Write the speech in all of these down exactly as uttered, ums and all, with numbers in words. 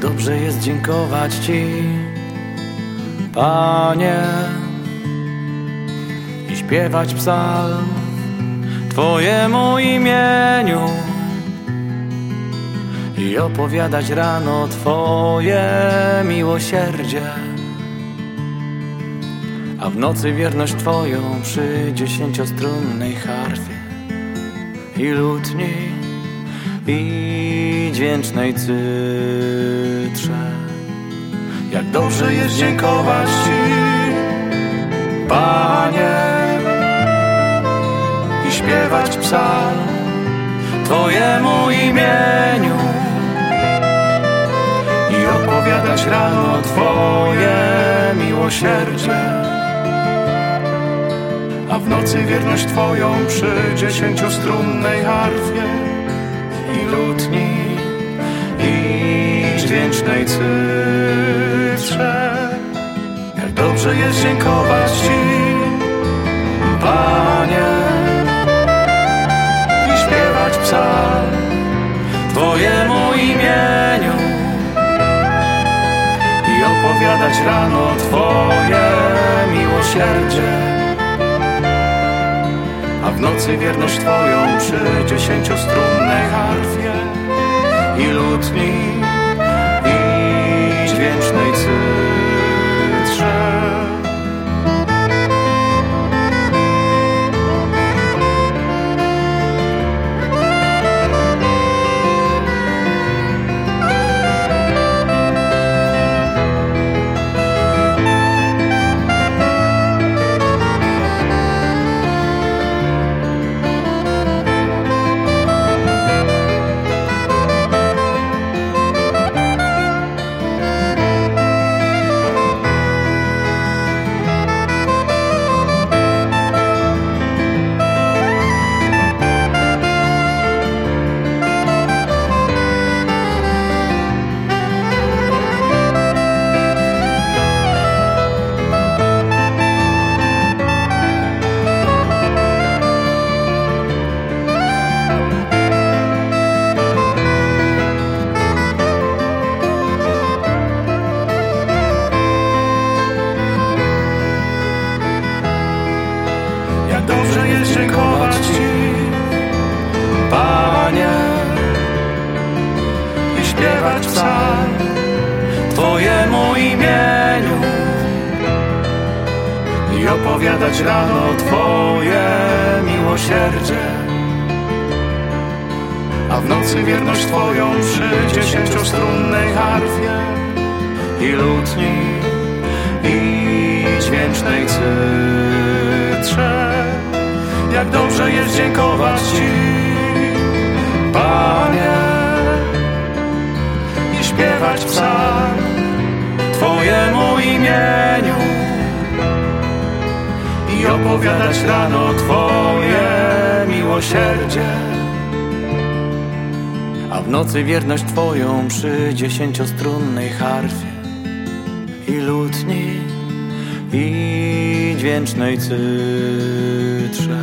Dobrze jest dziękować Ci, Panie, i śpiewać psalm Twojemu imieniu, i opowiadać rano Twoje miłosierdzie, a w nocy wierność Twoją przy dziesięciostrunnej harfie i lutni, i dźwięcznej cytrze. Jak dobrze jest dziękować Ci, Panie, i śpiewać psalm Twojemu imieniu, i opowiadać rano Twoje miłosierdzie, a w nocy wierność Twoją przy dziesięciostrunnej harfie i lutni, i dźwięcznej cytrze. Jak dobrze jest dziękować Ci, Panie, i śpiewać psalm Twojemu imieniu, i opowiadać rano Twoje miłosierdzie, a w nocy wierność Twoją przy dziesięciostrunnej harfie i lutni, i dźwięcznej cytrze. Opowiadać rano Twoje miłosierdzie, a w nocy wierność Twoją przy dziesięciostrunnej harfie i lutni, i dźwięcznej cytrze. Jak dobrze jest dziękować Ci, Panie, i śpiewać psalm Twojemu imieniu, i opowiadać rano Twoje miłosierdzie, a w nocy wierność Twoją przy dziesięciostrunnej harfie i lutni, i dźwięcznej cytrze.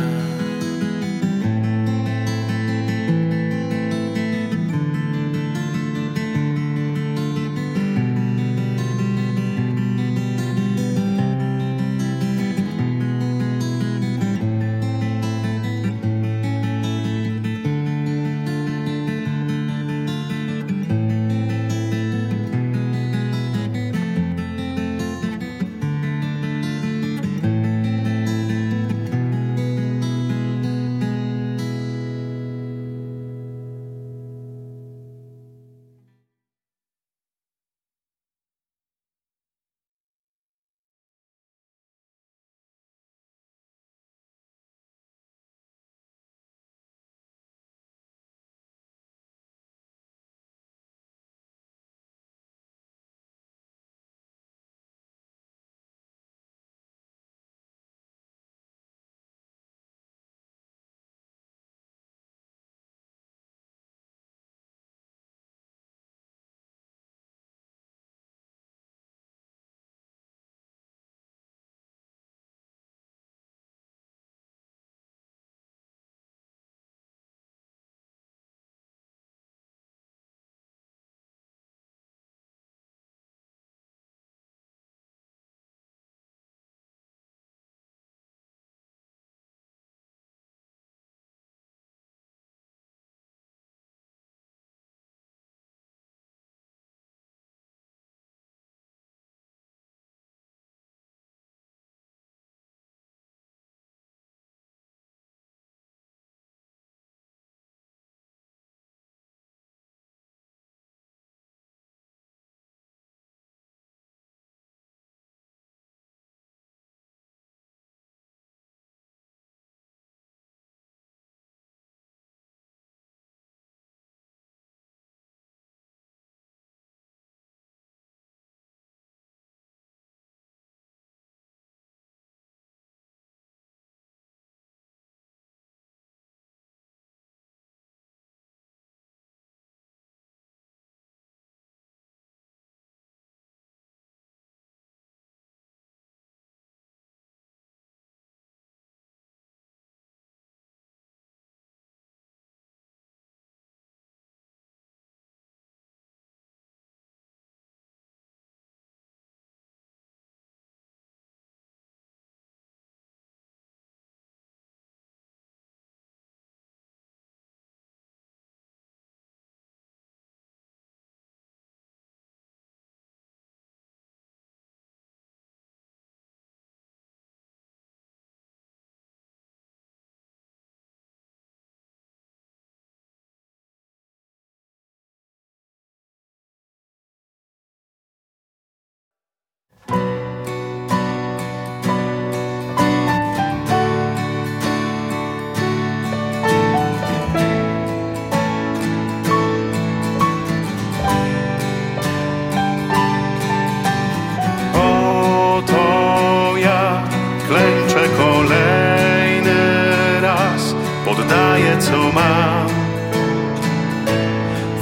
mam,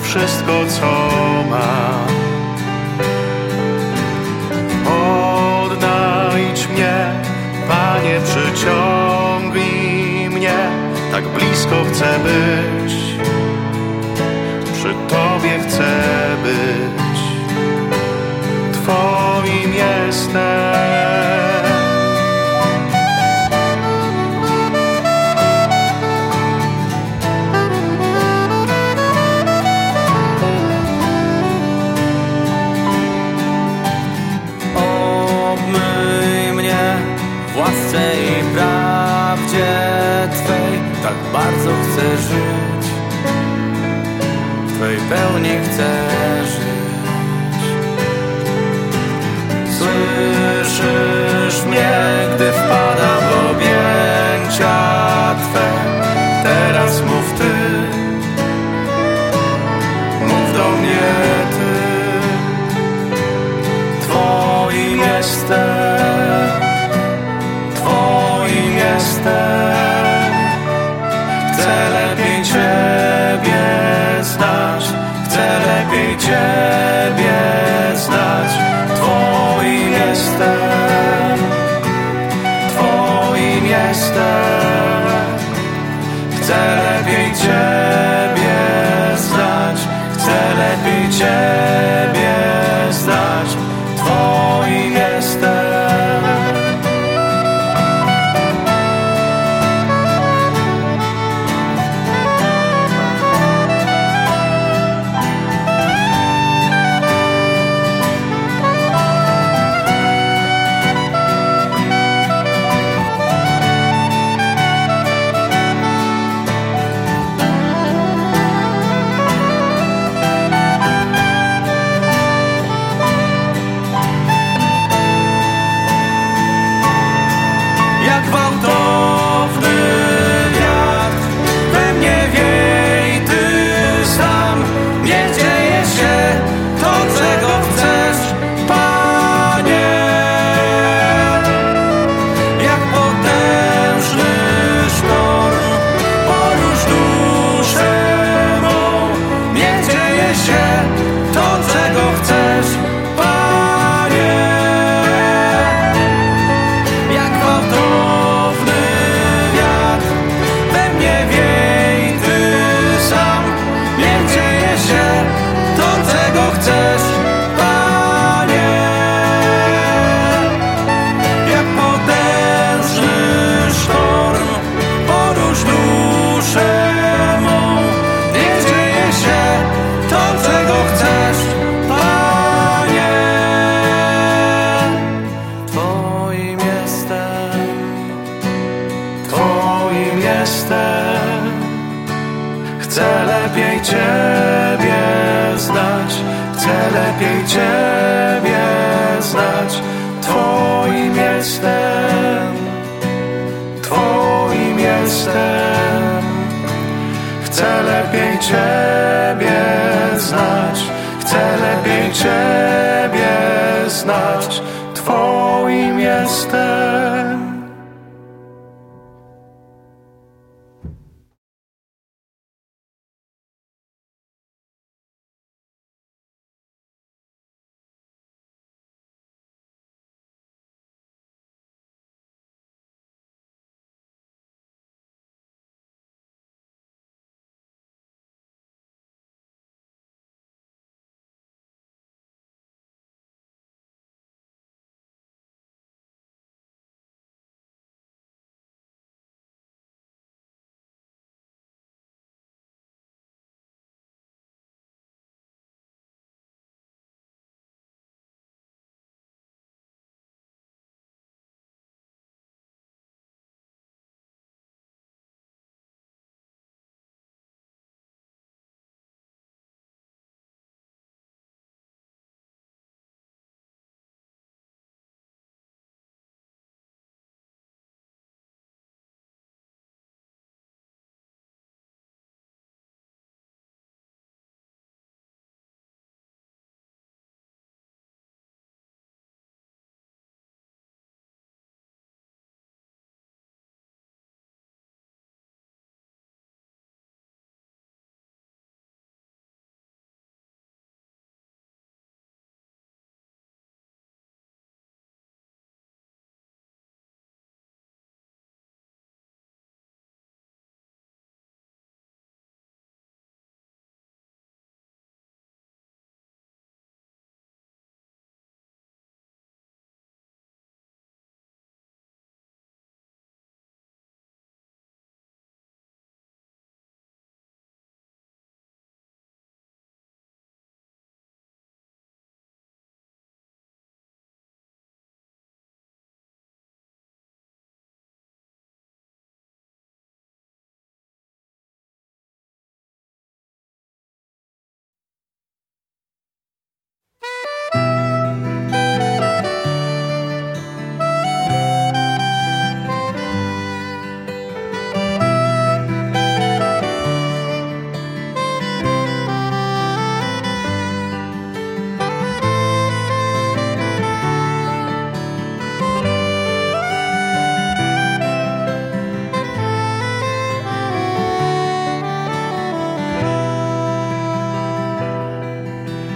wszystko co mam. Oddajdź mnie, Panie, przyciągnij mnie, tak blisko chcę być, przy Tobie chcę być, Twoim jestem. W prawdzie Twej tak bardzo chcę żyć, w Twej pełni chcę żyć. Słyszysz mnie, gdy wpadam w objęcia Twe, teraz mów Ty, mów do mnie Ty, Twoim jestem. Chcę lepiej Ciebie znać, chcę lepiej Ciebie znać, Twoim jestem, Twoim jestem. Chcę lepiej Ciebie znać, chcę lepiej Ciebie znać, Twoim jestem.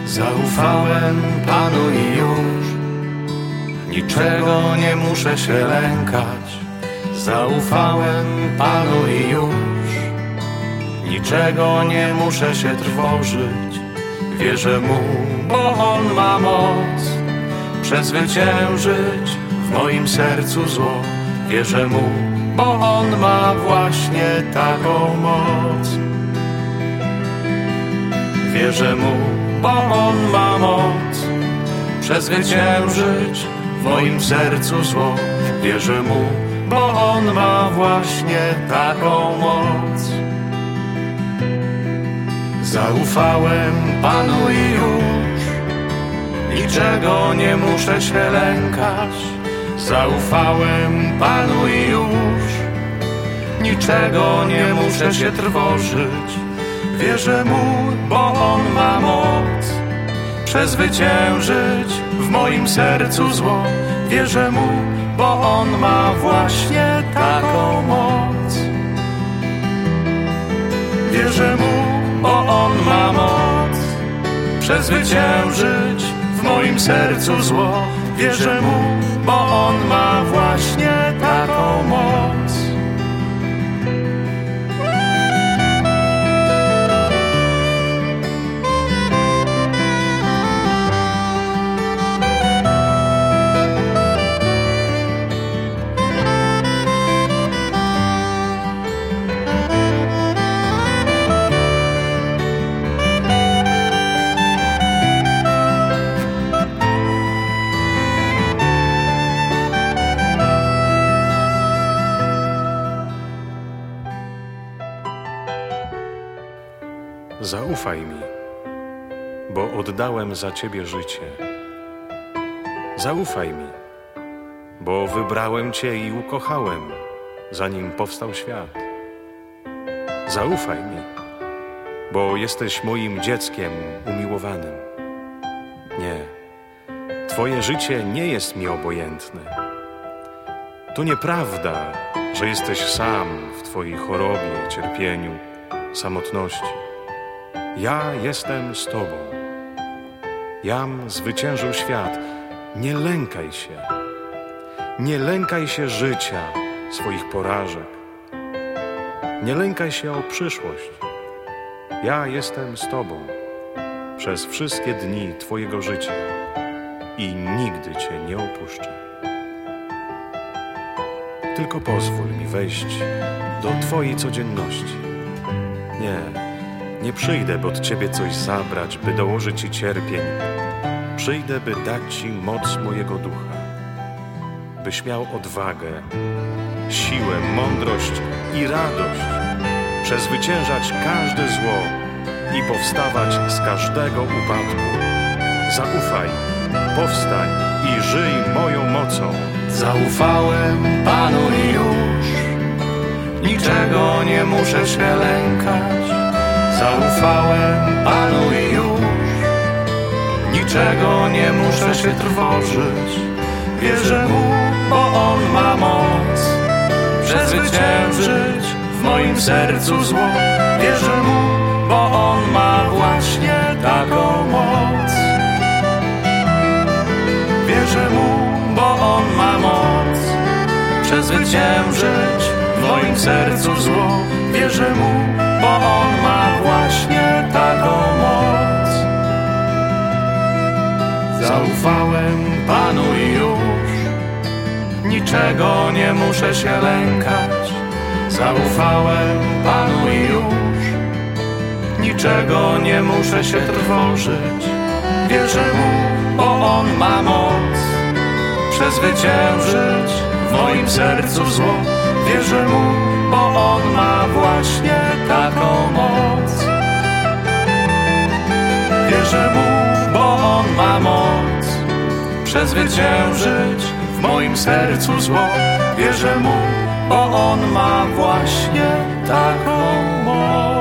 Zaufałem Panu i już niczego nie muszę się lękać. Zaufałem Panu i już niczego nie muszę się trwożyć. Wierzę Mu, bo On ma moc przezwyciężyć w moim sercu zło. Wierzę Mu, bo On ma właśnie taką moc. Wierzę Mu, bo On ma moc przezwyciężyć w moim sercu zło. Wierzę Mu, bo On ma właśnie taką moc. Zaufałem Panu i już niczego nie muszę się lękać. Zaufałem Panu i już niczego nie muszę się trwożyć. Wierzę Mu, bo On ma moc przezwyciężyć w moim sercu zło. Wierzę Mu, bo On ma właśnie taką moc. Wierzę Mu, bo On ma moc przezwyciężyć w moim sercu zło. Wierzę Mu, bo On ma właśnie taką moc. Zaufaj mi, bo oddałem za Ciebie życie. Zaufaj mi, bo wybrałem Cię i ukochałem, zanim powstał świat. Zaufaj mi, bo jesteś moim dzieckiem umiłowanym. Nie, Twoje życie nie jest mi obojętne. To nieprawda, że jesteś sam w Twojej chorobie, cierpieniu, samotności. Ja jestem z Tobą. Jam zwyciężył świat. Nie lękaj się. Nie lękaj się życia, swoich porażek. Nie lękaj się o przyszłość. Ja jestem z Tobą przez wszystkie dni Twojego życia i nigdy Cię nie opuszczę. Tylko pozwól mi wejść do Twojej codzienności. Nie. Nie przyjdę, by od Ciebie coś zabrać, by dołożyć Ci cierpień. Przyjdę, by dać Ci moc mojego ducha, byś miał odwagę, siłę, mądrość i radość, przezwyciężać każde zło i powstawać z każdego upadku. Zaufaj, powstań i żyj moją mocą. Zaufałem Panu i już niczego nie muszę się lękać. Zaufałem Panu i już niczego nie muszę się trwożyć. Wierzę Mu, bo On ma moc przezwyciężyć w moim sercu zło. Wierzę Mu, bo On ma właśnie taką moc. Wierzę Mu, bo On ma moc przezwyciężyć w moim sercu zło. Wierzę Mu, bo On ma właśnie taką moc. Zaufałem Panu i już niczego nie muszę się lękać. Zaufałem Panu i już niczego nie muszę się trwożyć. Wierzę Mu, bo On ma moc przezwyciężyć w moim sercu zło. Wierzę Mu, bo On ma właśnie taką moc. Wierzę Mu, bo On ma moc przezwyciężyć w moim sercu zło. Wierzę Mu, bo On ma właśnie taką moc.